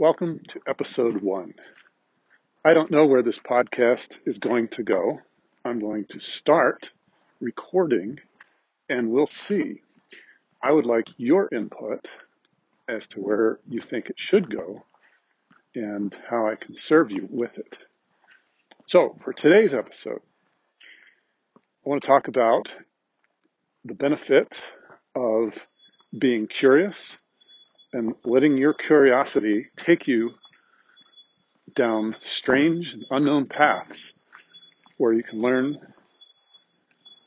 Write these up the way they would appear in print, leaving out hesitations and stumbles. Welcome to episode 1. I don't know where this podcast is going to go. I'm going to start recording and we'll see. I would like your input as to where you think it should go and how I can serve you with it. So for today's episode, I want to talk about the benefit of being curious and letting your curiosity take you down strange and unknown paths where you can learn,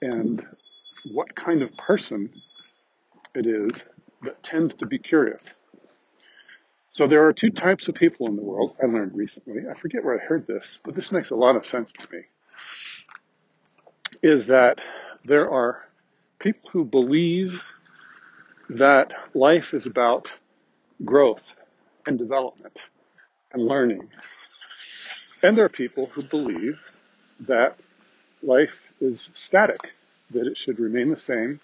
and what kind of person it is that tends to be curious. So there are two types of people in the world, I learned recently. I forget where I heard this, but this makes a lot of sense to me. Is that there are people who believe that life is about growth and development and learning. And there are people who believe that life is static, that it should remain the same,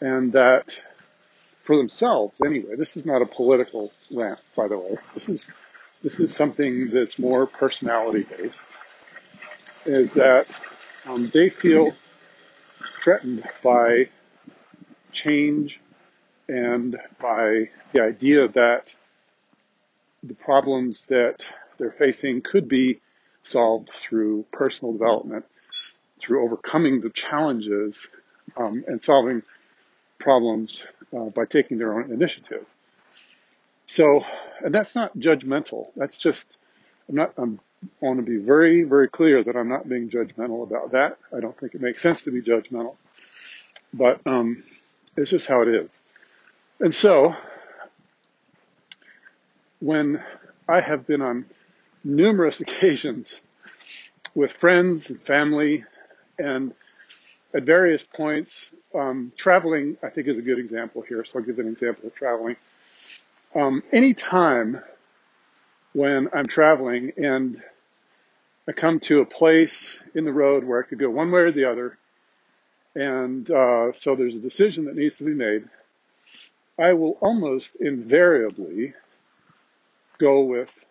and that for themselves, anyway, this is not a political rant, by the way. This is something that's more personality-based, is that they feel threatened by change and by the idea that the problems that they're facing could be solved through personal development, through overcoming the challenges and solving problems by taking their own initiative. So, and that's not judgmental. That's just, I want to be very, very clear that I'm not being judgmental about that. I don't think it makes sense to be judgmental, but it's just how it is. And so, when I have been on numerous occasions with friends and family, and at various points, traveling, I think, is a good example here, so I'll give an example of traveling. Any time when I'm traveling and I come to a place in the road where I could go one way or the other, and so there's a decision that needs to be made, I will almost invariably go with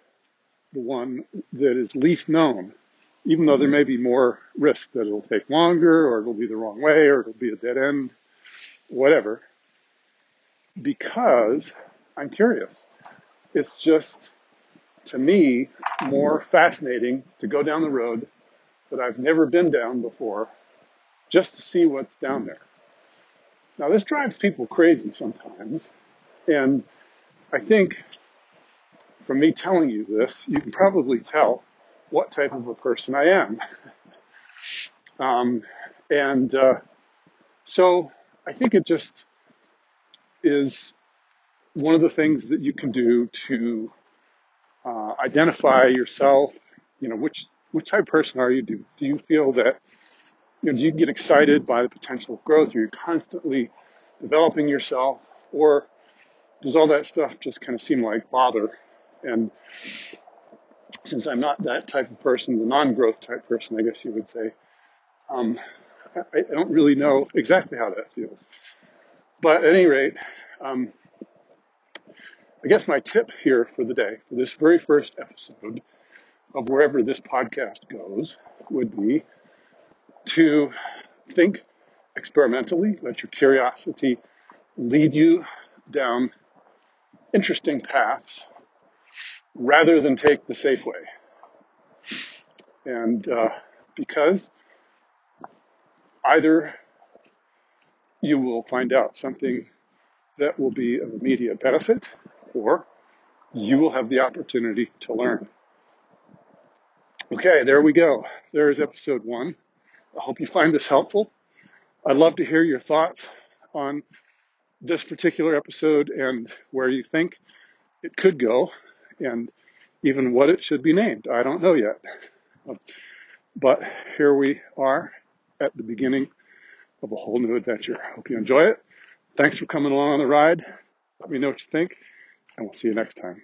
the one that is least known, even though there may be more risk that it'll take longer, or it'll be the wrong way, or it'll be a dead end, whatever, because I'm curious. It's just, to me, more fascinating to go down the road that I've never been down before, just to see what's down there. Now, this drives people crazy sometimes, and I think from me telling you this, you can probably tell what type of a person I am. So I think it just is one of the things that you can do to identify yourself. You know, which type of person are you? Do you feel that, you know, do you get excited by the potential of growth? Are you constantly developing yourself? Or does all that stuff just kind of seem like bother? And since I'm not that type of person, the non-growth type person, I guess you would say, I don't really know exactly how that feels. But at any rate, I guess my tip here for the day, for this very first episode of wherever this podcast goes, would be to think experimentally, let your curiosity lead you down interesting paths, rather than take the safe way. And because either you will find out something that will be of immediate benefit, or you will have the opportunity to learn. Okay, there we go. There is episode 1. I hope you find this helpful. I'd love to hear your thoughts on this particular episode and where you think it could go, and even what it should be named. I don't know yet. But here we are at the beginning of a whole new adventure. I hope you enjoy it. Thanks for coming along on the ride. Let me know what you think, and we'll see you next time.